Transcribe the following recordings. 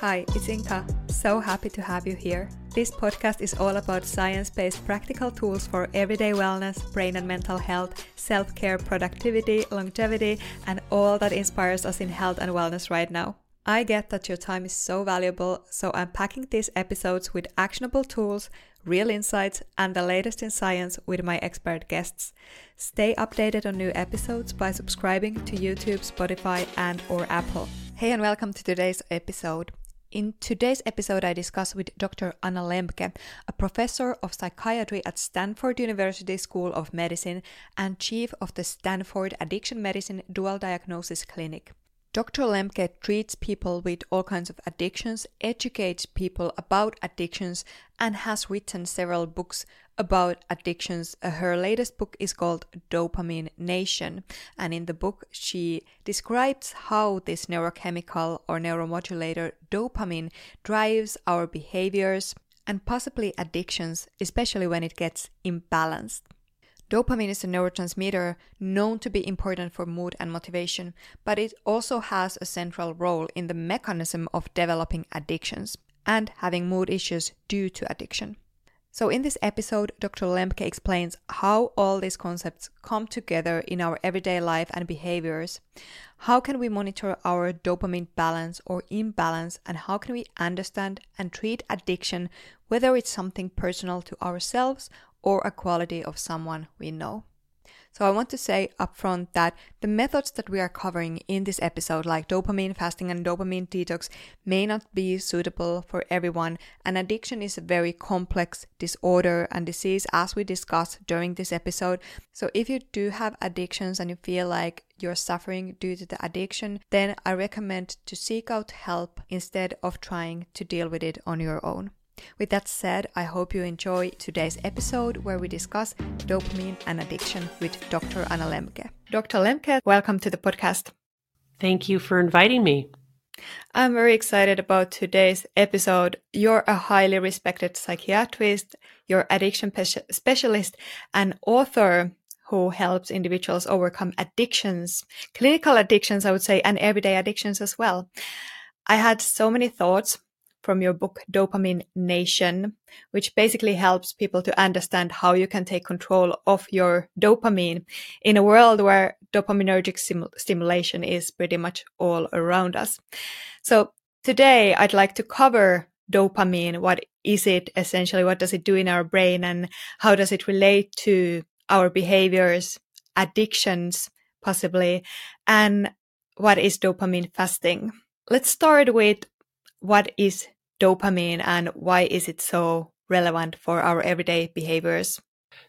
Hi, it's Inka. So happy to have you here. This podcast is all about science-based practical tools for everyday wellness, brain and mental health, self-care, productivity, longevity, and all that inspires us in health and wellness right now. I get that your time is so valuable, so I'm packing these episodes with actionable tools, real insights, and the latest in science with my expert guests. Stay updated on new episodes by subscribing to YouTube, Spotify, and/or Apple. Hey, and welcome to today's episode. In today's episode, I discuss with Dr. Anna Lembke, a professor of psychiatry at Stanford University School of Medicine and chief of the Stanford Addiction Medicine Dual Diagnosis Clinic. Dr. Lembke treats people with all kinds of addictions, educates people about addictions, and has written several books about addictions. Her latest book is called Dopamine Nation, and in the book she describes how this neurochemical or neuromodulator dopamine drives our behaviors and possibly addictions, especially when it gets imbalanced. Dopamine is a neurotransmitter known to be important for mood and motivation, but it also has a central role in the mechanism of developing addictions and having mood issues due to addiction. So in this episode, Dr. Lembke explains how all these concepts come together in our everyday life and behaviors. How can we monitor our dopamine balance or imbalance, and how can we understand and treat addiction, whether it's something personal to ourselves or a quality of someone we know. So I want to say upfront that the methods that we are covering in this episode, like dopamine fasting and dopamine detox, may not be suitable for everyone, and addiction is a very complex disorder and disease, as we discussed during this episode. So if you do have addictions and you feel like you're suffering due to the addiction, then I recommend to seek out help instead of trying to deal with it on your own. With that said, I hope you enjoy today's episode where we discuss dopamine and addiction with Dr. Anna Lembke. Dr. Lembke, welcome to the podcast. Thank you for inviting me. I'm very excited about today's episode. You're a highly respected psychiatrist, you're addiction specialist, and author who helps individuals overcome addictions, clinical addictions, I would say, and everyday addictions as well. I had so many thoughts from your book, Dopamine Nation, which basically helps people to understand how you can take control of your dopamine in a world where dopaminergic stimulation is pretty much all around us. So today I'd like to cover dopamine. What is it essentially? What does it do in our brain, and how does it relate to our behaviors, addictions possibly, and what is dopamine fasting? Let's start with what is dopamine and why is it so relevant for our everyday behaviors?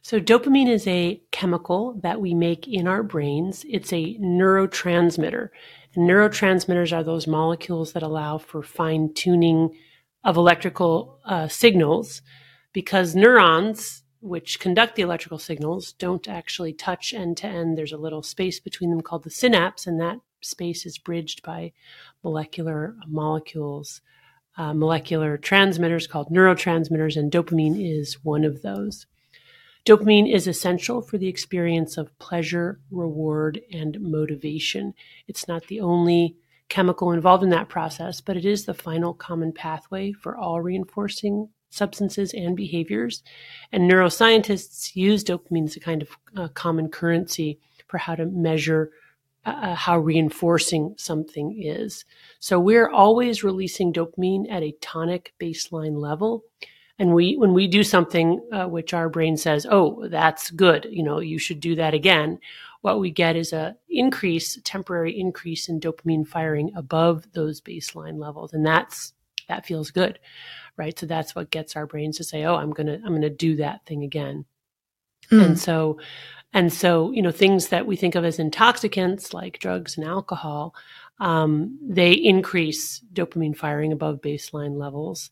So dopamine is a chemical that we make in our brains. It's a neurotransmitter. And neurotransmitters are those molecules that allow for fine-tuning of electrical signals, because neurons, which conduct the electrical signals, don't actually touch end-to-end. There's a little space between them called the synapse, and that space is bridged by molecular molecules, molecular transmitters called neurotransmitters, and dopamine is one of those. Dopamine is essential for the experience of pleasure, reward, and motivation. It's not the only chemical involved in that process, but it is the final common pathway for all reinforcing substances and behaviors. And neuroscientists use dopamine as a kind of common currency for how to measure how reinforcing something is. So we're always releasing dopamine at a tonic baseline level. And when we do something which our brain says, oh, that's good, you know, you should do that again, what we get is a increase, temporary increase in dopamine firing above those baseline levels. And that feels good, right? So that's what gets our brains to say, oh, I'm going to do that thing again. Mm. And so, you know, things that we think of as intoxicants like drugs and alcohol, they increase dopamine firing above baseline levels.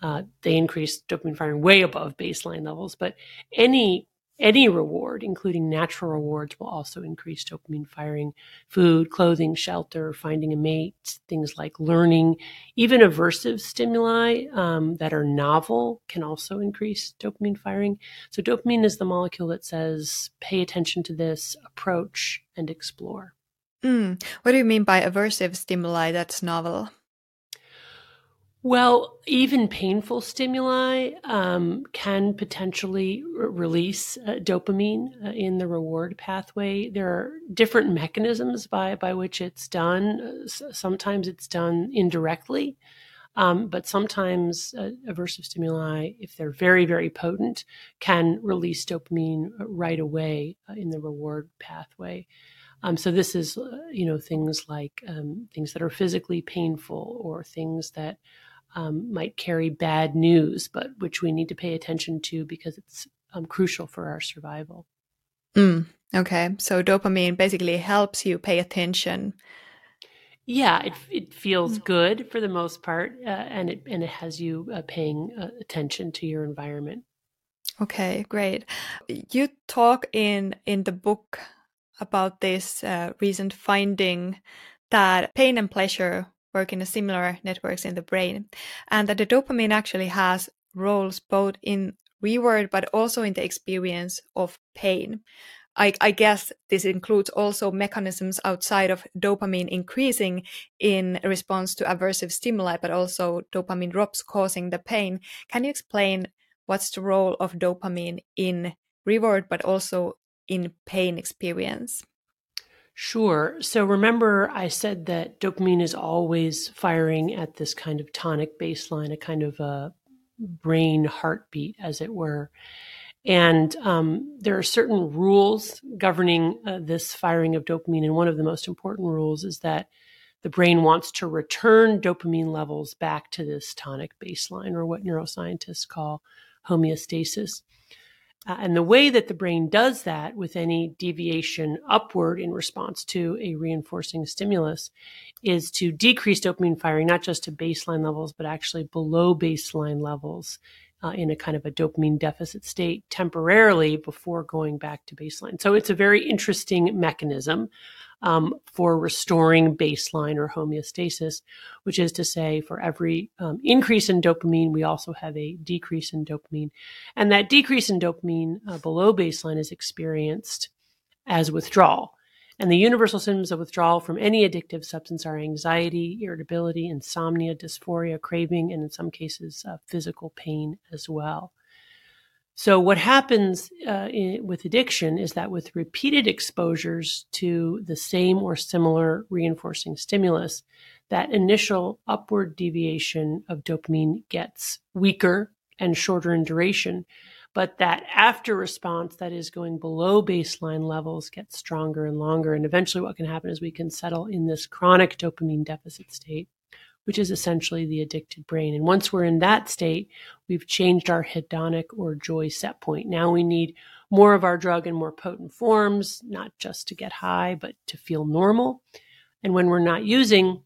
They increase dopamine firing way above baseline levels. But any reward, including natural rewards, will also increase dopamine firing. Food, clothing, shelter, finding a mate, things like learning, even aversive stimuli that are novel can also increase dopamine firing. So dopamine is the molecule that says, pay attention to this, approach, and explore. What do you mean by aversive stimuli that's novel? Well, even painful stimuli can potentially release dopamine in the reward pathway. There are different mechanisms by which it's done. Sometimes it's done indirectly, but sometimes aversive stimuli, if they're very, very potent, can release dopamine right away in the reward pathway. So this is, things like things that are physically painful or things that might carry bad news, but which we need to pay attention to because it's crucial for our survival. Okay. So dopamine basically helps you pay attention. Yeah, it feels good for the most part, and it has you paying attention to your environment. Okay, great. You talk in the book about this recent finding that pain and pleasure work in a similar networks in the brain, and that the dopamine actually has roles both in reward but also in the experience of pain. I guess this includes also mechanisms outside of dopamine increasing in response to aversive stimuli, but also dopamine drops causing the pain. Can you explain what's the role of dopamine in reward but also in pain experience? Sure. So remember, I said that dopamine is always firing at this kind of tonic baseline, a kind of a brain heartbeat, as it were. And there are certain rules governing this firing of dopamine. And one of the most important rules is that the brain wants to return dopamine levels back to this tonic baseline, or what neuroscientists call homeostasis. And the way that the brain does that, with any deviation upward in response to a reinforcing stimulus, is to decrease dopamine firing, not just to baseline levels, but actually below baseline levels in a kind of a dopamine deficit state temporarily before going back to baseline. So it's a very interesting mechanism for restoring baseline or homeostasis, which is to say, for every increase in dopamine, we also have a decrease in dopamine. And that decrease in dopamine below baseline is experienced as withdrawal. And the universal symptoms of withdrawal from any addictive substance are anxiety, irritability, insomnia, dysphoria, craving, and in some cases, physical pain as well. So what happens with addiction is that with repeated exposures to the same or similar reinforcing stimulus, that initial upward deviation of dopamine gets weaker and shorter in duration, but that after response that is going below baseline levels gets stronger and longer. And eventually what can happen is we can settle in this chronic dopamine deficit state, which is essentially the addicted brain. And once we're in that state, we've changed our hedonic or joy set point. Now we need more of our drug in more potent forms, not just to get high, but to feel normal. And when we're not using,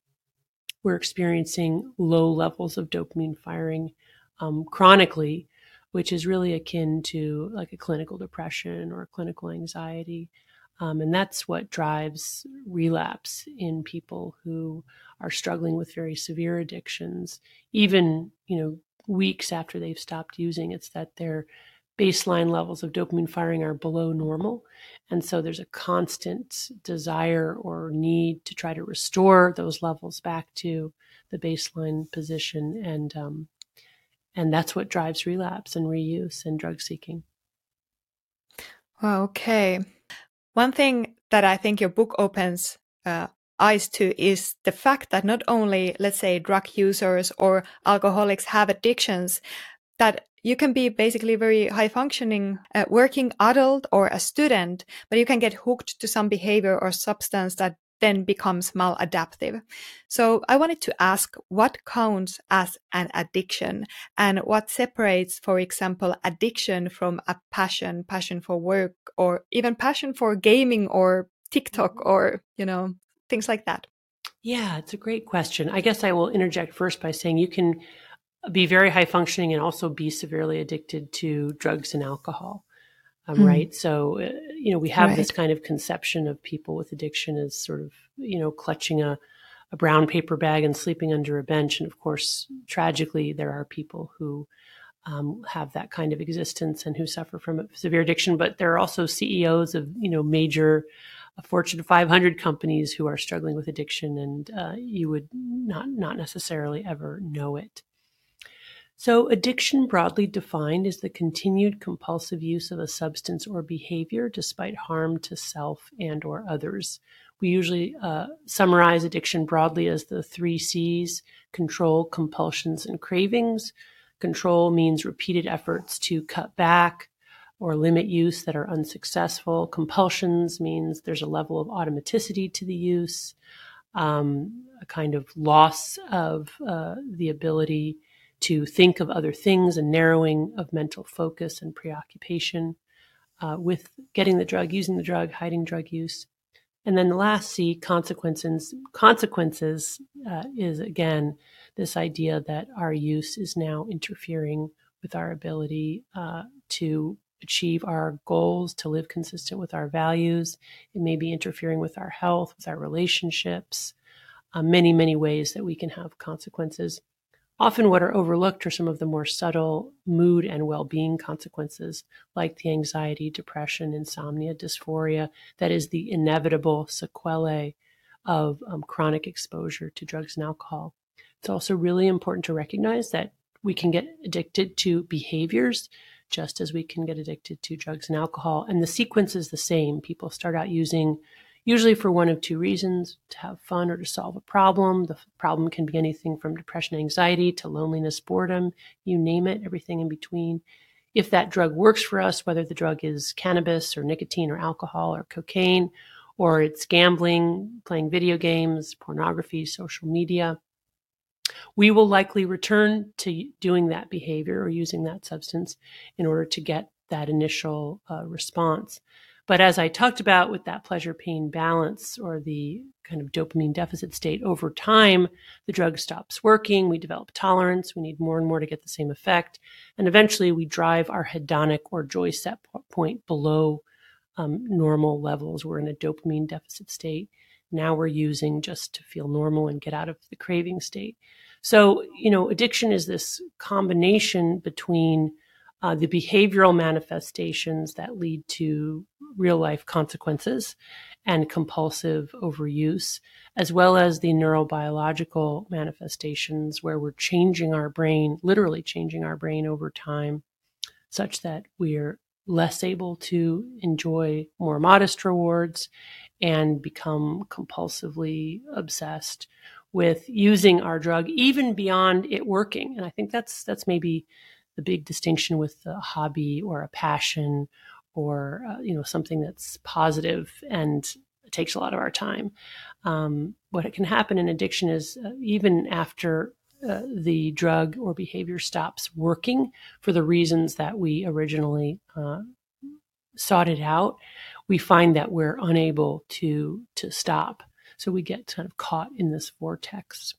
we're experiencing low levels of dopamine firing chronically, which is really akin to like a clinical depression or a clinical anxiety. And that's what drives relapse in people who are struggling with very severe addictions, even, weeks after they've stopped using. It's that their baseline levels of dopamine firing are below normal. And so there's a constant desire or need to try to restore those levels back to the baseline position. And that's what drives relapse and reuse and drug seeking. Okay. One thing that I think your book opens eyes to is the fact that not only, let's say, drug users or alcoholics have addictions, that you can be basically very high functioning working adult or a student, but you can get hooked to some behavior or substance that then becomes maladaptive. So I wanted to ask what counts as an addiction and what separates, for example, addiction from a passion for work, or even passion for gaming or TikTok or, things like that. Yeah, it's a great question. I guess I will interject first by saying you can be very high functioning and also be severely addicted to drugs and alcohol. Right. So, we have this kind of conception of people with addiction as sort of, clutching a brown paper bag and sleeping under a bench. And of course, tragically, there are people who have that kind of existence and who suffer from severe addiction. But there are also CEOs of, major Fortune 500 companies who are struggling with addiction, and you would not necessarily ever know it. So addiction, broadly defined, is the continued compulsive use of a substance or behavior despite harm to self and or others. We usually summarize addiction broadly as the 3 C's: control, compulsions, and cravings. Control means repeated efforts to cut back or limit use that are unsuccessful. Compulsions means there's a level of automaticity to the use, a kind of loss of the ability to think of other things and narrowing of mental focus and preoccupation with getting the drug, using the drug, hiding drug use. And then the last C, consequences. Consequences is, again, this idea that our use is now interfering with our ability to achieve our goals, to live consistent with our values. It may be interfering with our health, with our relationships, many, many ways that we can have consequences. Often what are overlooked are some of the more subtle mood and well-being consequences, like the anxiety, depression, insomnia, dysphoria, that is the inevitable sequelae of chronic exposure to drugs and alcohol. It's also really important to recognize that we can get addicted to behaviors just as we can get addicted to drugs and alcohol. And the sequence is the same. People start out using usually for one of two reasons: to have fun or to solve a problem. The problem can be anything from depression, anxiety, to loneliness, boredom, you name it, everything in between. If that drug works for us, whether the drug is cannabis or nicotine or alcohol or cocaine, or it's gambling, playing video games, pornography, social media, we will likely return to doing that behavior or using that substance in order to get that initial response. But as I talked about with that pleasure-pain balance or the kind of dopamine deficit state, over time, the drug stops working, we develop tolerance, we need more and more to get the same effect, and eventually we drive our hedonic or joy set point below normal levels. We're in a dopamine deficit state. Now we're using just to feel normal and get out of the craving state. So, you know, addiction is this combination between the behavioral manifestations that lead to real life consequences and compulsive overuse, as well as the neurobiological manifestations where we're changing our brain, literally changing our brain over time, such that we're less able to enjoy more modest rewards and become compulsively obsessed with using our drug, even beyond it working. And I think that's maybe the big distinction with a hobby or a passion or, you know, something that's positive and takes a lot of our time. What can happen in addiction is even after the drug or behavior stops working for the reasons that we originally sought it out, we find that we're unable to stop. So we get kind of caught in this vortex.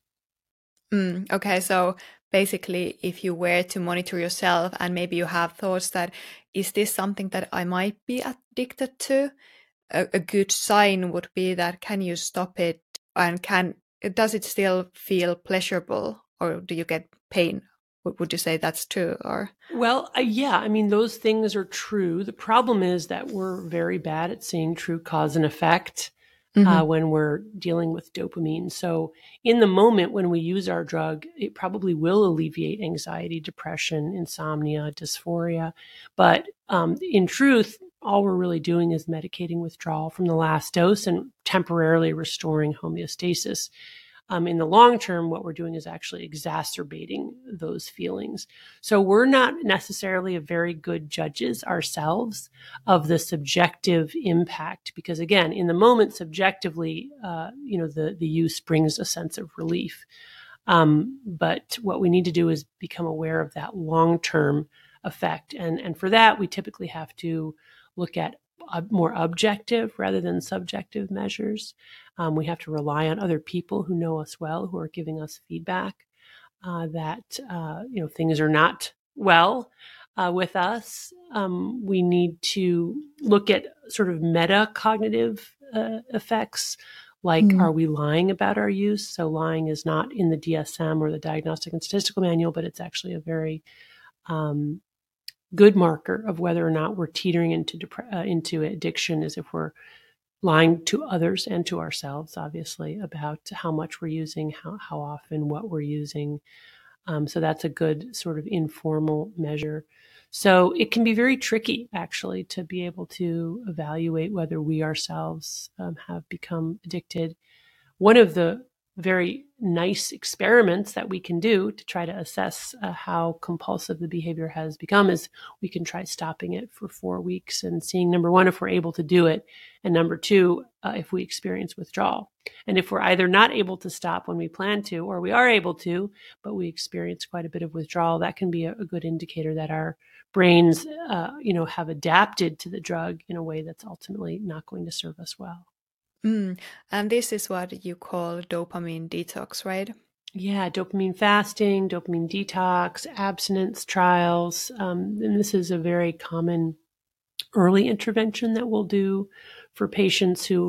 Okay, so basically, if you were to monitor yourself and maybe you have thoughts that, is this something that I might be addicted to? A good sign would be that, can you stop it, and does it still feel pleasurable, or do you get pain? Would you say that's true? Or well, yeah, I mean, those things are true. The problem is that we're very bad at seeing true cause and effect. Mm-hmm. When we're dealing with dopamine. So in the moment when we use our drug, it probably will alleviate anxiety, depression, insomnia, dysphoria. But in truth, all we're really doing is medicating withdrawal from the last dose and temporarily restoring homeostasis. In the long term, what we're doing is actually exacerbating those feelings. So we're not necessarily very good judges ourselves of the subjective impact, because again, in the moment, subjectively, you know, the use brings a sense of relief. But what we need to do is become aware of that long-term effect. And for that, we typically have to look at more objective rather than subjective measures. We have to rely on other people who know us well, who are giving us feedback that you know, things are not well with us. We need to look at sort of metacognitive effects, like are we lying about our use? So lying is not in the DSM or the Diagnostic and Statistical Manual, but it's actually a very good marker of whether or not we're teetering into addiction, is if we're lying to others and to ourselves, obviously, about how much we're using, how often, what we're using, So that's a good sort of informal measure. So it can be very tricky, actually, to be able to evaluate whether we ourselves have become addicted. One of the very nice experiments that we can do to try to assess how compulsive the behavior has become is we can try stopping it for 4 weeks and seeing, number one, if we're able to do it, and number two, if we experience withdrawal. And if we're either not able to stop when we plan to, or we are able to, but we experience quite a bit of withdrawal, that can be a good indicator that our brains, have adapted to the drug in a way that's ultimately not going to serve us well. And this is what you call dopamine detox, right? Yeah, dopamine fasting, dopamine detox, abstinence trials. And this is a very common early intervention that we'll do for patients who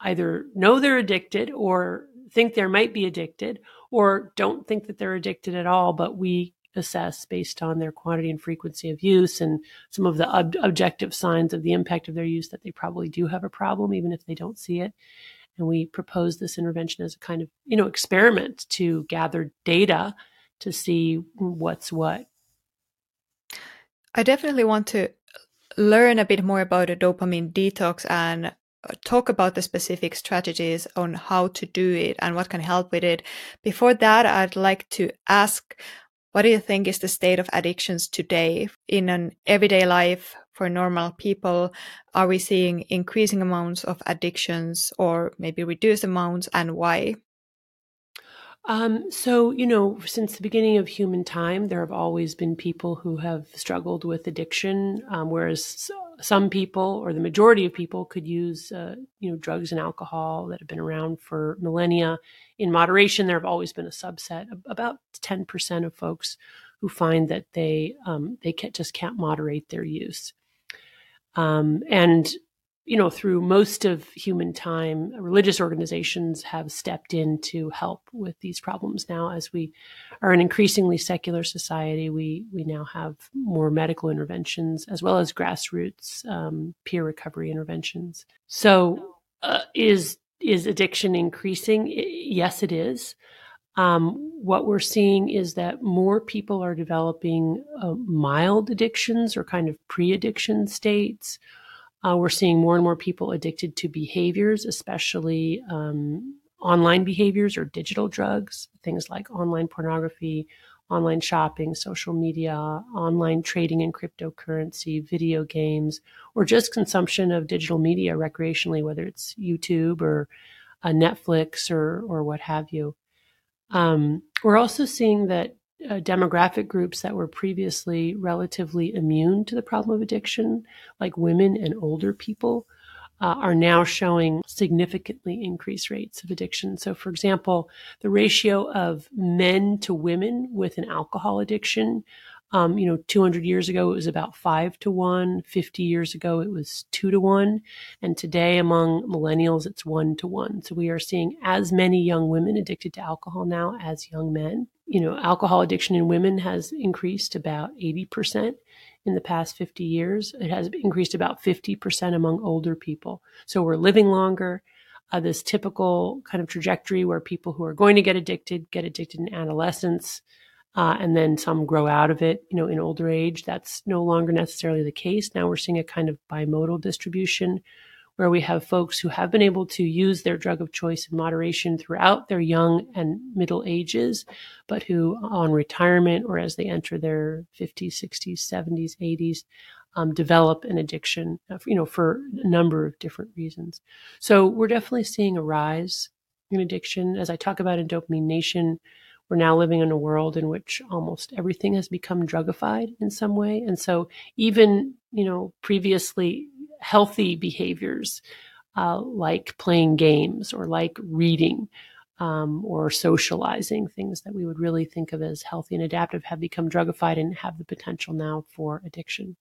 either know they're addicted or think they might be addicted or don't think that they're addicted at all, but we assess based on their quantity and frequency of use and some of the objective signs of the impact of their use that they probably do have a problem, even if they don't see it. And we propose this intervention as a kind of, experiment to gather data to see what's what. I definitely want to learn a bit more about a dopamine detox and talk about the specific strategies on how to do it and what can help with it. Before that, I'd like to ask, what do you think is the state of addictions today in an everyday life for normal people? Are we seeing increasing amounts of addictions or maybe reduced amounts, and why? Since the beginning of human time, there have always been people who have struggled with addiction, whereas some people or the majority of people could use, drugs and alcohol that have been around for millennia. In moderation, there have always been a subset, about 10% of folks who find that they just can't moderate their use. Through most of human time, religious organizations have stepped in to help with these problems. Now, as we are an increasingly secular society, we now have more medical interventions as well as grassroots peer recovery interventions. So is addiction increasing? Yes, it is. What we're seeing is that more people are developing mild addictions or kind of pre-addiction states. We're seeing more and more people addicted to behaviors, especially online behaviors or digital drugs, things like online pornography, online shopping, social media, online trading in cryptocurrency, video games, or just consumption of digital media recreationally, whether it's YouTube or Netflix or what have you. We're also seeing that demographic groups that were previously relatively immune to the problem of addiction, like women and older people, are now showing significantly increased rates of addiction. So, for example, the ratio of men to women with an alcohol addiction, 200 years ago, it was about 5 to 1, 50 years ago, it was 2 to 1. And today among millennials, it's 1 to 1. So we are seeing as many young women addicted to alcohol now as young men. Alcohol addiction in women has increased about 80% in the past 50 years. It has increased about 50% among older people. So we're living longer. This typical kind of trajectory where people who are going to get addicted in adolescence, and then some grow out of it, in older age, that's no longer necessarily the case. Now we're seeing a kind of bimodal distribution where we have folks who have been able to use their drug of choice in moderation throughout their young and middle ages, but who on retirement or as they enter their 50s, 60s, 70s, 80s, develop an addiction, for a number of different reasons. So we're definitely seeing a rise in addiction. As I talk about in Dopamine Nation, we're now living in a world in which almost everything has become drugified in some way. And so even, previously healthy behaviors like playing games or like reading or socializing, things that we would really think of as healthy and adaptive, have become drugified and have the potential now for addiction.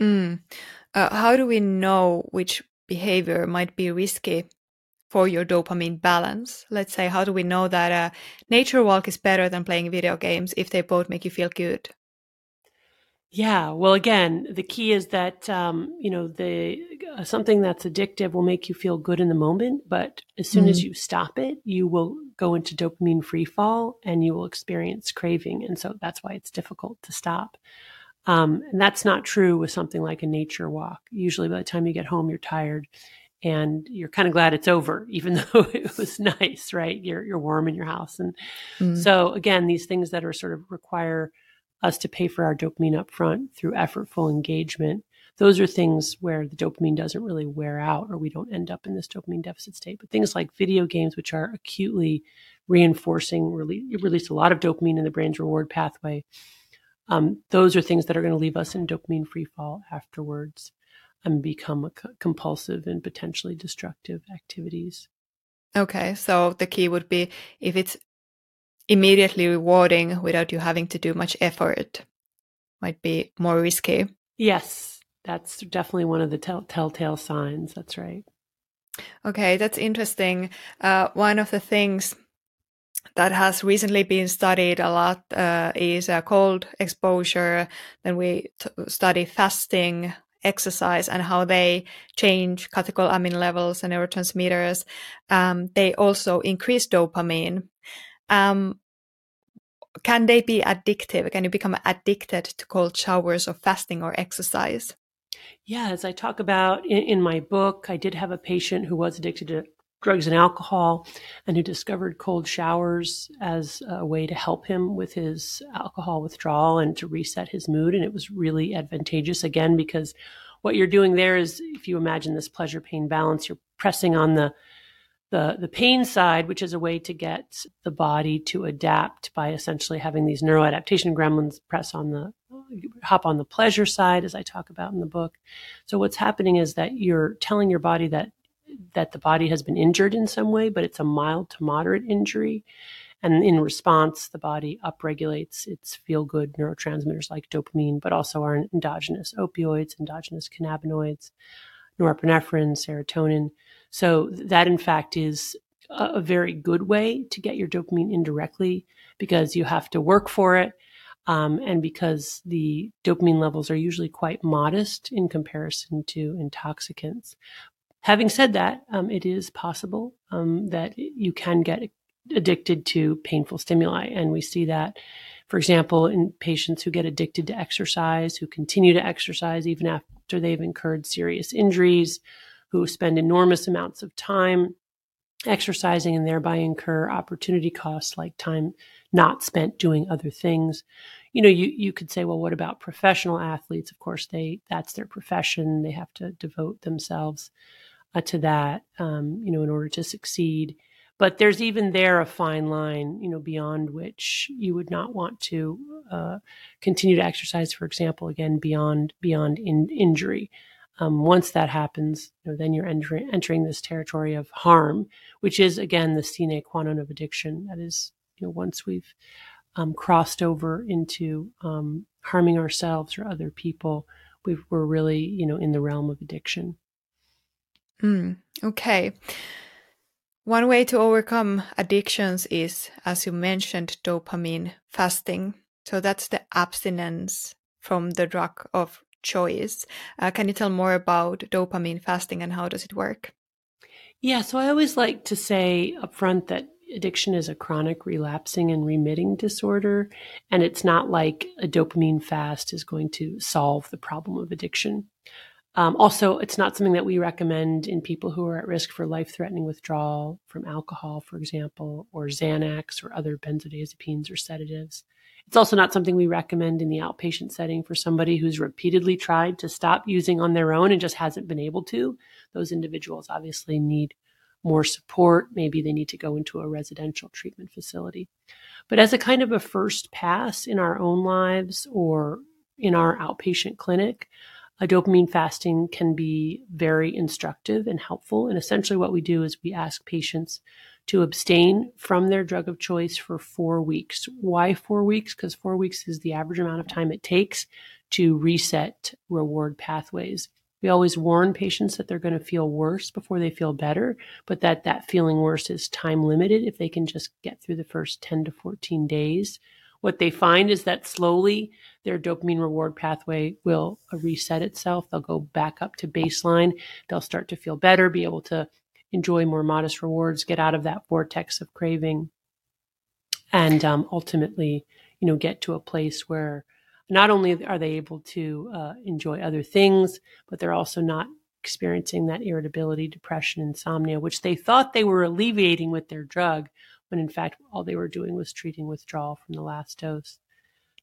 How do we know which behavior might be risky for your dopamine balance? Let's say, how do we know that a nature walk is better than playing video games if they both make you feel good? Yeah. Well, again, the key is that, something that's addictive will make you feel good in the moment, but as soon as you stop it, you will go into dopamine free fall and you will experience craving. And so that's why it's difficult to stop. And that's not true with something like a nature walk. Usually by the time you get home, you're tired and you're kind of glad it's over, even though it was nice, right? You're warm in your house. And so again, these things that are sort of require us to pay for our dopamine up front through effortful engagement, those are things where the dopamine doesn't really wear out or we don't end up in this dopamine deficit state. But things like video games, which are acutely reinforcing, release a lot of dopamine in the brain's reward pathway. Those are things that are going to leave us in dopamine free fall afterwards and become compulsive and potentially destructive activities. Okay. So the key would be if it's immediately rewarding without you having to do much effort, might be more risky. Yes, that's definitely one of the telltale signs. That's right. Okay, that's interesting. One of the things that has recently been studied a lot is cold exposure. Then we study fasting, exercise, and how they change catecholamine levels and neurotransmitters. They also increase dopamine. Can they be addictive? Can you become addicted to cold showers or fasting or exercise? Yeah, as I talk about in my book, I did have a patient who was addicted to drugs and alcohol and who discovered cold showers as a way to help him with his alcohol withdrawal and to reset his mood. And it was really advantageous, again, because what you're doing there is, if you imagine this pleasure-pain balance, you're pressing on the pain side, which is a way to get the body to adapt by essentially having these neuroadaptation gremlins hop on the pleasure side, as I talk about in the book. So what's happening is that you're telling your body that the body has been injured in some way, but it's a mild to moderate injury. And in response, the body upregulates its feel-good neurotransmitters like dopamine, but also our endogenous opioids, endogenous cannabinoids, norepinephrine, serotonin. So that, in fact, is a very good way to get your dopamine indirectly because you have to work for it. And because the dopamine levels are usually quite modest in comparison to intoxicants. Having said that, it is possible that you can get addicted to painful stimuli. And we see that, for example, in patients who get addicted to exercise, who continue to exercise even after they've incurred serious injuries, who spend enormous amounts of time exercising and thereby incur opportunity costs like time not spent doing other things. You know, you could say, well, what about professional athletes? Of course, that's their profession. They have to devote themselves to that, in order to succeed. But there's even there a fine line, beyond which you would not want to continue to exercise, for example, again, beyond injury. Once that happens, then you're entering this territory of harm, which is, again, the sine qua non of addiction. That is, once we've crossed over into harming ourselves or other people, we're really, in the realm of addiction. Okay. One way to overcome addictions is, as you mentioned, dopamine fasting. So that's the abstinence from the drug of choice. Can you tell more about dopamine fasting and how does it work? Yeah, so I always like to say up front that addiction is a chronic relapsing and remitting disorder, and it's not like a dopamine fast is going to solve the problem of addiction. Also, it's not something that we recommend in people who are at risk for life-threatening withdrawal from alcohol, for example, or Xanax or other benzodiazepines or sedatives. It's also not something we recommend in the outpatient setting for somebody who's repeatedly tried to stop using on their own and just hasn't been able to. Those individuals obviously need more support. Maybe they need to go into a residential treatment facility. But as a kind of a first pass in our own lives or in our outpatient clinic, a dopamine fasting can be very instructive and helpful. And essentially what we do is we ask patients to abstain from their drug of choice for 4 weeks. Why 4 weeks? Because 4 weeks is the average amount of time it takes to reset reward pathways. We always warn patients that they're going to feel worse before they feel better, but that feeling worse is time limited if they can just get through the first 10 to 14 days, what they find is that slowly their dopamine reward pathway will reset itself. They'll go back up to baseline. They'll start to feel better, be able to enjoy more modest rewards, get out of that vortex of craving, and ultimately, you know, get to a place where not only are they able to enjoy other things, but they're also not experiencing that irritability, depression, insomnia, which they thought they were alleviating with their drug, when in fact, all they were doing was treating withdrawal from the last dose.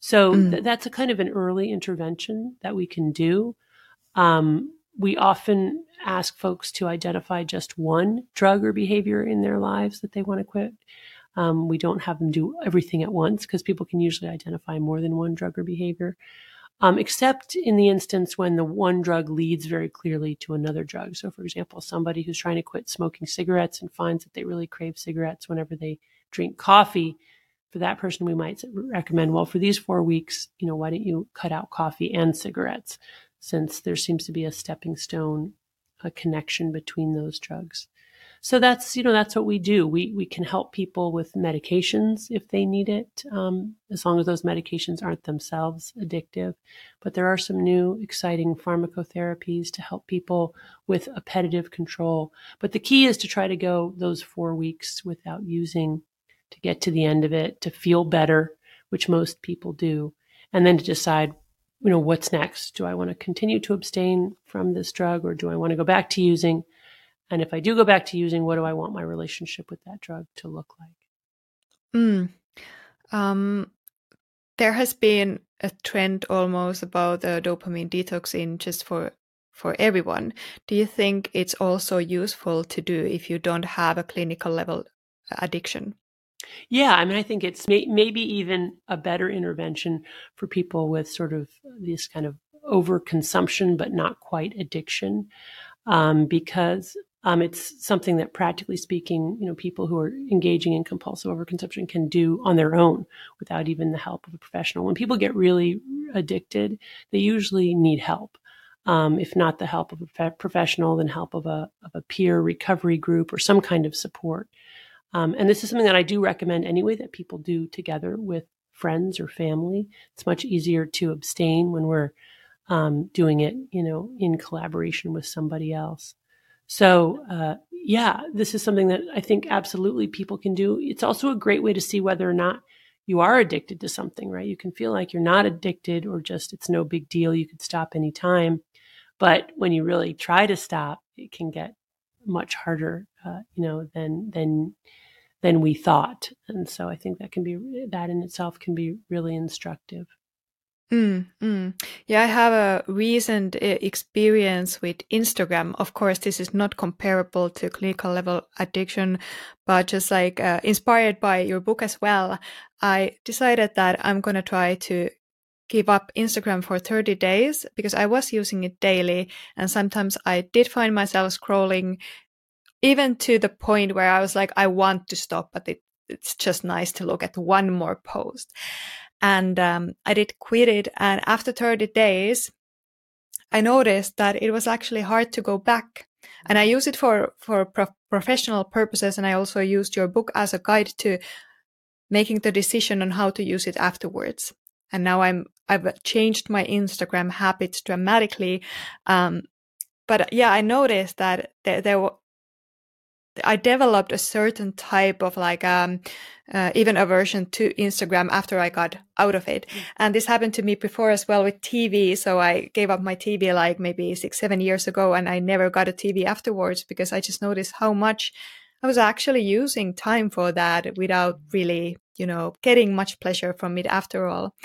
So that's a kind of an early intervention that we can do. We often ask folks to identify just one drug or behavior in their lives that they want to quit. We don't have them do everything at once because people can usually identify more than one drug or behavior, except in the instance when the one drug leads very clearly to another drug. So, for example, somebody who's trying to quit smoking cigarettes and finds that they really crave cigarettes whenever they drink coffee, for that person, we might recommend, well, for these 4 weeks, you know, why don't you cut out coffee and cigarettes, since there seems to be a stepping stone, a connection between those drugs. So that's, you know, that's what we do. We can help people with medications if they need it, as long as those medications aren't themselves addictive. But there are some new exciting pharmacotherapies to help people with appetitive control. But the key is to try to go those 4 weeks without using, to get to the end of it, to feel better, which most people do, and then to decide, you know, what's next? Do I want to continue to abstain from this drug, or do I want to go back to using? And if I do go back to using, what do I want my relationship with that drug to look like? There has been a trend almost about the dopamine detoxing just for everyone. Do you think it's also useful to do if you don't have a clinical level addiction? Yeah, I mean, I think it's maybe even a better intervention for people with sort of this kind of overconsumption, but not quite addiction, because it's something that, practically speaking, you know, people who are engaging in compulsive overconsumption can do on their own without even the help of a professional. When people get really addicted, they usually need help. If not the help of a professional, then help of a peer recovery group or some kind of support. And this is something that I do recommend anyway, that people do together with friends or family. It's much easier to abstain when we're doing it, you know, in collaboration with somebody else. So, yeah, this is something that I think absolutely people can do. It's also a great way to see whether or not you are addicted to something, right? You can feel like you're not addicted, or just it's no big deal, you could stop anytime. But when you really try to stop, it can get much harder, you know, than we thought. And so I think that can be, that in itself can be really instructive. Yeah, I have a recent experience with Instagram. Of course, this is not comparable to clinical level addiction, but just like inspired by your book as well, I decided that I'm going to try to give up Instagram for 30 days because I was using it daily. And sometimes I did find myself scrolling, even to the point where I was like, I want to stop, but it's just nice to look at one more post. And I did quit it. And after 30 days, I noticed that it was actually hard to go back. And I use it for professional purposes. And I also used your book as a guide to making the decision on how to use it afterwards. And now I've changed my Instagram habits dramatically, but yeah, I noticed that I developed a certain type of like even aversion to Instagram after I got out of it. And this happened to me before as well with TV. So I gave up my TV like maybe 6-7 years ago, and I never got a TV afterwards because I just noticed how much I was actually using time for that without really, you know, getting much pleasure from it after all.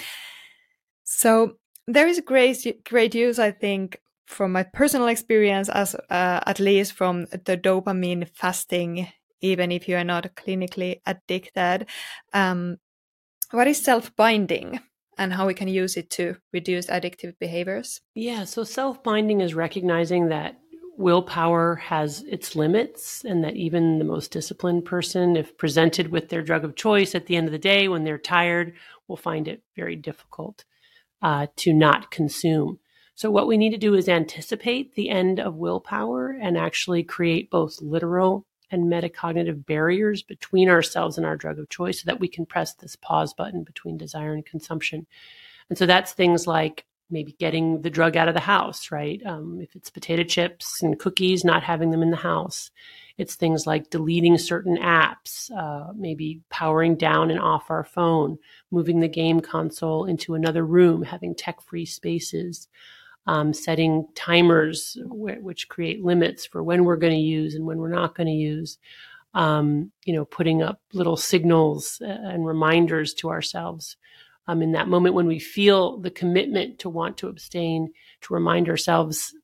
So there is great use, I think, from my personal experience, as at least from the dopamine fasting, even if you are not clinically addicted. What is self-binding, and how we can use it to reduce addictive behaviors? Yeah, so self-binding is recognizing that willpower has its limits, and that even the most disciplined person, if presented with their drug of choice at the end of the day when they're tired, will find it very difficult to not consume. So what we need to do is anticipate the end of willpower and actually create both literal and metacognitive barriers between ourselves and our drug of choice so that we can press this pause button between desire and consumption. And so that's things like maybe getting the drug out of the house, right? If it's potato chips and cookies, not having them in the house. It's things like deleting certain apps, maybe powering down and off our phone, moving the game console into another room, having tech-free spaces, setting timers which create limits for when we're going to use and when we're not going to use, putting up little signals and reminders to ourselves. In that moment when we feel the commitment to want to abstain, to remind ourselves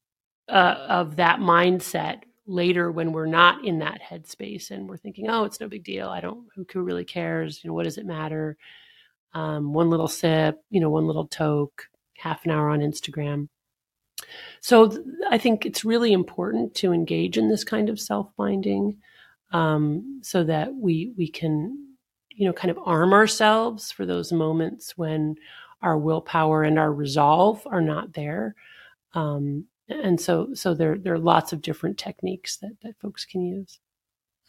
of that mindset later when we're not in that headspace and we're thinking, oh, it's no big deal. Who really cares? What does it matter? One little sip, one little toke, half an hour on Instagram. So I think it's really important to engage in this kind of self-binding so that we can kind of arm ourselves for those moments when our willpower and our resolve are not there. And so there are lots of different techniques that folks can use.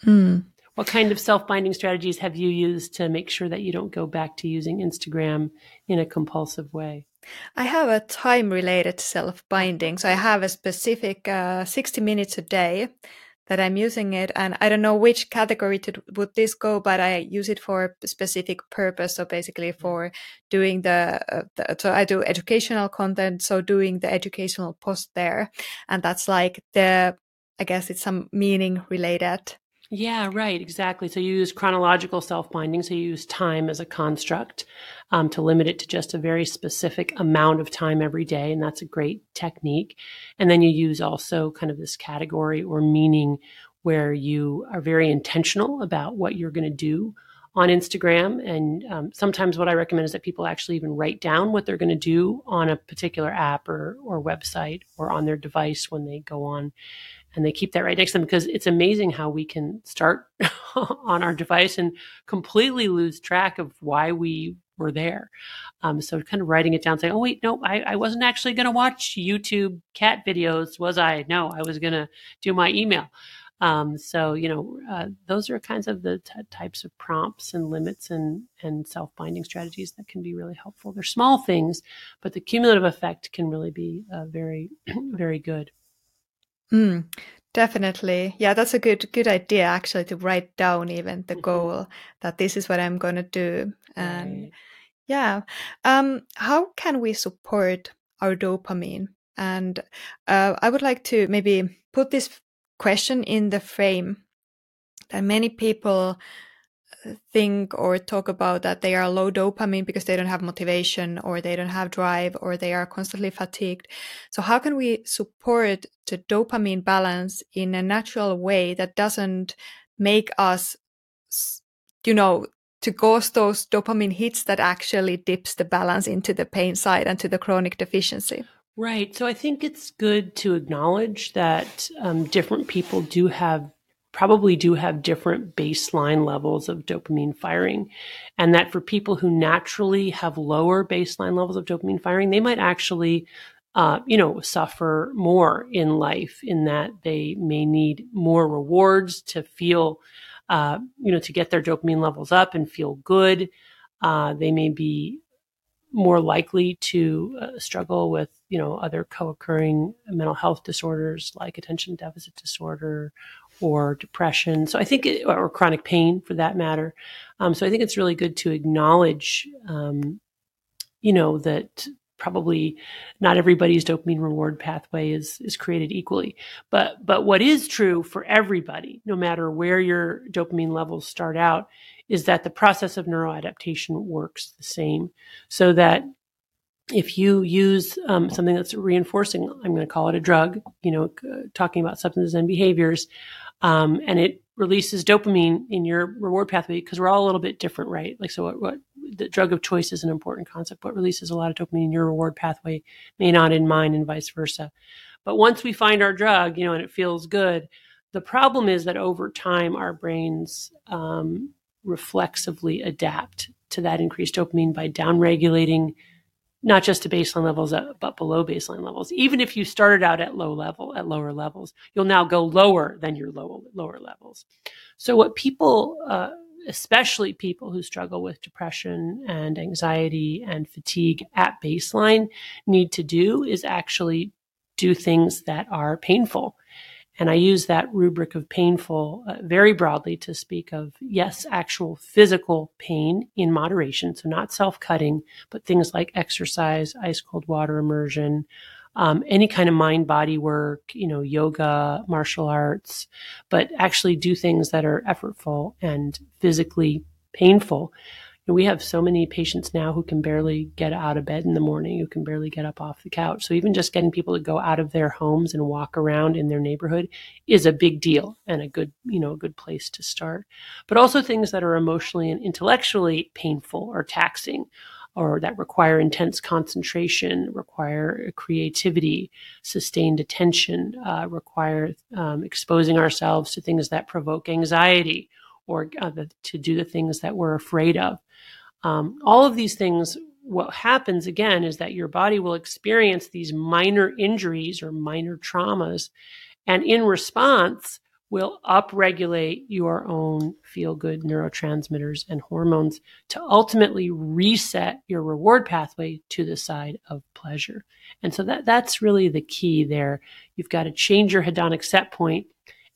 Mm. What kind of self-binding strategies have you used to make sure that you don't go back to using Instagram in a compulsive way? I have a time-related self-binding. So I have a specific 60 minutes a day that I'm using it, and I don't know which category would this go, but I use it for a specific purpose. So basically for doing so I do educational content, so doing the educational post there, and that's like I guess it's some meaning related. Yeah, right, exactly. So you use chronological self-binding, so you use time as a construct to limit it to just a very specific amount of time every day, and that's a great technique. And then you use also kind of this category or meaning where you are very intentional about what you're going to do on Instagram. And sometimes what I recommend is that people actually even write down what they're going to do on a particular app or website or on their device when they go on. And they keep that right next to them, because it's amazing how we can start on our device and completely lose track of why we were there. So kind of writing it down, saying, oh, wait, no, I wasn't actually going to watch YouTube cat videos, was I? No, I was going to do my email. So those are kinds of the types of prompts and limits and self-binding strategies that can be really helpful. They're small things, but the cumulative effect can really be very, very good. Definitely. Yeah, that's a good idea, actually, to write down even the goal that this is what I'm going to do. And right. Yeah. How can we support our dopamine? And I would like to maybe put this question in the frame that many people think or talk about, that they are low dopamine because they don't have motivation or they don't have drive or they are constantly fatigued. So how can we support the dopamine balance in a natural way that doesn't make us, to cause those dopamine hits that actually dips the balance into the pain side and to the chronic deficiency? Right. So I think it's good to acknowledge that different people probably do have different baseline levels of dopamine firing. And that for people who naturally have lower baseline levels of dopamine firing, they might actually, suffer more in life, in that they may need more rewards to feel, to get their dopamine levels up and feel good. They may be more likely to struggle with, other co-occurring mental health disorders like attention deficit disorder or depression. So I think, or chronic pain for that matter. So I think it's really good to acknowledge, that probably not everybody's dopamine reward pathway is created equally. But what is true for everybody, no matter where your dopamine levels start out, is that the process of neuroadaptation works the same. So that if you use something that's reinforcing, I'm going to call it a drug, talking about substances and behaviors, and it releases dopamine in your reward pathway, because we're all a little bit different, right? Like, so what the drug of choice is an important concept. What releases a lot of dopamine in your reward pathway may not in mine, and vice versa. But once we find our drug, and it feels good, the problem is that over time, our brains reflexively adapt to that increased dopamine by downregulating not just to baseline levels, but below baseline levels. Even if you started out at low level, at lower levels, you'll now go lower than your lower levels. So what people, especially people who struggle with depression and anxiety and fatigue at baseline, need to do is actually do things that are painful. And I use that rubric of painful very broadly to speak of, yes, actual physical pain in moderation. So not self-cutting, but things like exercise, ice cold water immersion, any kind of mind-body work, yoga, martial arts, but actually do things that are effortful and physically painful. We have so many patients now who can barely get out of bed in the morning, who can barely get up off the couch. So even just getting people to go out of their homes and walk around in their neighborhood is a big deal and a good place to start. But also things that are emotionally and intellectually painful or taxing, or that require intense concentration, require creativity, sustained attention, require exposing ourselves to things that provoke anxiety, or to do the things that we're afraid of. All of these things, what happens again is that your body will experience these minor injuries or minor traumas, and in response will upregulate your own feel-good neurotransmitters and hormones to ultimately reset your reward pathway to the side of pleasure. And so that's really the key there. You've got to change your hedonic set point.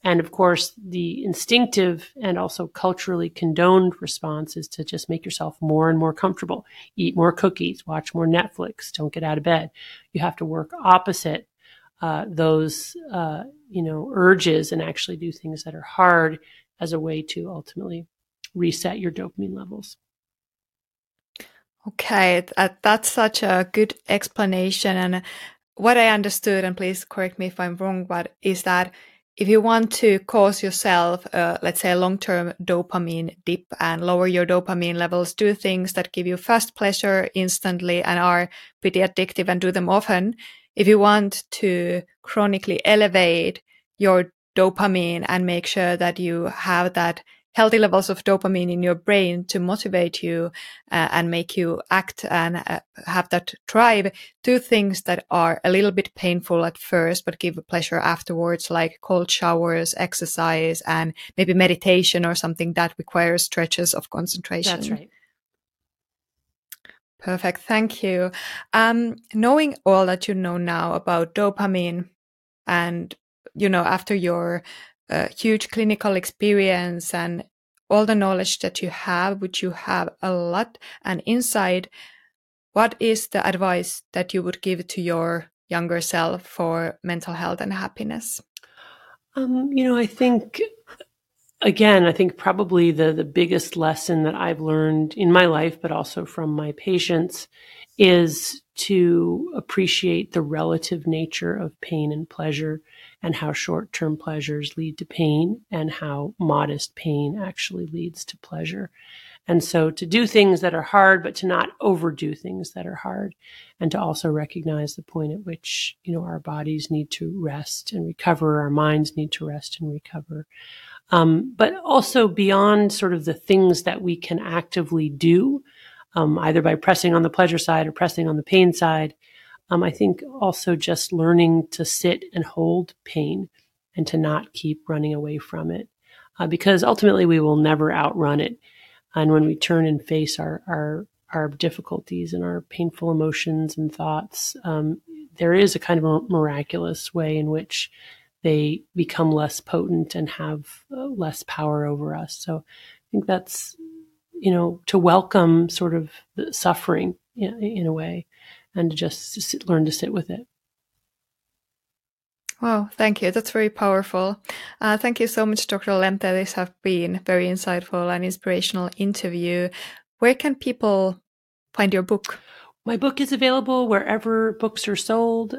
And of course, the instinctive and also culturally condoned response is to just make yourself more and more comfortable, eat more cookies, watch more Netflix, don't get out of bed. You have to work opposite those urges and actually do things that are hard as a way to ultimately reset your dopamine levels. Okay, that's such a good explanation. And what I understood, and please correct me if I'm wrong, but is that if you want to cause yourself, let's say, a long-term dopamine dip and lower your dopamine levels, do things that give you fast pleasure instantly and are pretty addictive and do them often. If you want to chronically elevate your dopamine and make sure that you have that healthy levels of dopamine in your brain to motivate you and make you act and have that drive, do things that are a little bit painful at first but give pleasure afterwards, like cold showers, exercise, and maybe meditation or something that requires stretches of concentration. That's right. Perfect. Thank you. Knowing all that you know now about dopamine and, after your huge clinical experience and all the knowledge that you have, which you have a lot and insight, what is the advice that you would give to your younger self for mental health and happiness? I think, again, probably the biggest lesson that I've learned in my life, but also from my patients, is to appreciate the relative nature of pain and pleasure, and how short-term pleasures lead to pain and how modest pain actually leads to pleasure. And so to do things that are hard, but to not overdo things that are hard, and to also recognize the point at which, our bodies need to rest and recover, our minds need to rest and recover. But also beyond sort of the things that we can actively do, either by pressing on the pleasure side or pressing on the pain side, I think also just learning to sit and hold pain and to not keep running away from it, because ultimately we will never outrun it. And when we turn and face our difficulties and our painful emotions and thoughts, there is a kind of a miraculous way in which they become less potent and have less power over us. So I think that's, to welcome sort of the suffering in a way, and to just learn to sit with it. Wow, thank you. That's very powerful. Thank you so much, Dr. Lembke. This has been very insightful and inspirational interview. Where can people find your book? My book is available wherever books are sold.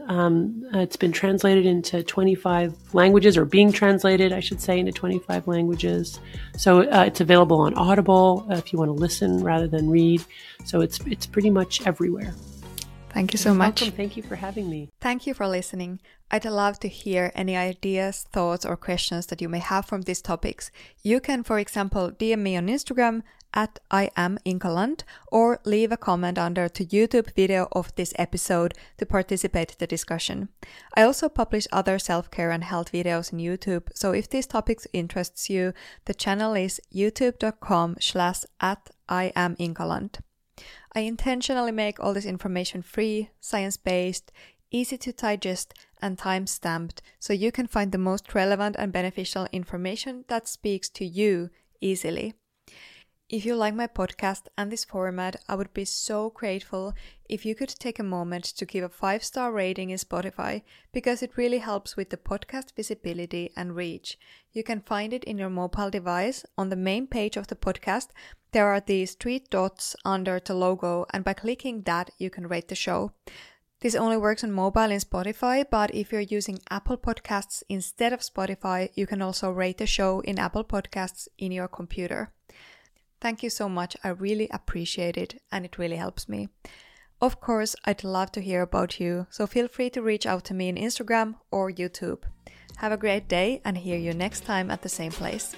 It's been translated into 25 languages, or being translated, I should say, into 25 languages. So it's available on Audible if you want to listen rather than read. So it's pretty much everywhere. Thank you so much. Welcome. Thank you for having me. Thank you for listening. I'd love to hear any ideas, thoughts, or questions that you may have from these topics. You can, for example, DM me on Instagram at @IamInkaland or leave a comment under the YouTube video of this episode to participate in the discussion. I also publish other self-care and health videos on YouTube, so if these topics interests you, the channel is youtube.com/@IamInkaland. I intentionally make all this information free, science-based, easy to digest and time-stamped, so you can find the most relevant and beneficial information that speaks to you easily. If you like my podcast and this format, I would be so grateful if you could take a moment to give a 5-star rating in Spotify, because it really helps with the podcast visibility and reach. You can find it in your mobile device. On the main page of the podcast, there are these 3 dots under the logo, and by clicking that, you can rate the show. This only works on mobile in Spotify, but if you're using Apple Podcasts instead of Spotify, you can also rate the show in Apple Podcasts in your computer. Thank you so much. I really appreciate it, and it really helps me. Of course, I'd love to hear about you, so feel free to reach out to me on Instagram or YouTube. Have a great day, and hear you next time at the same place.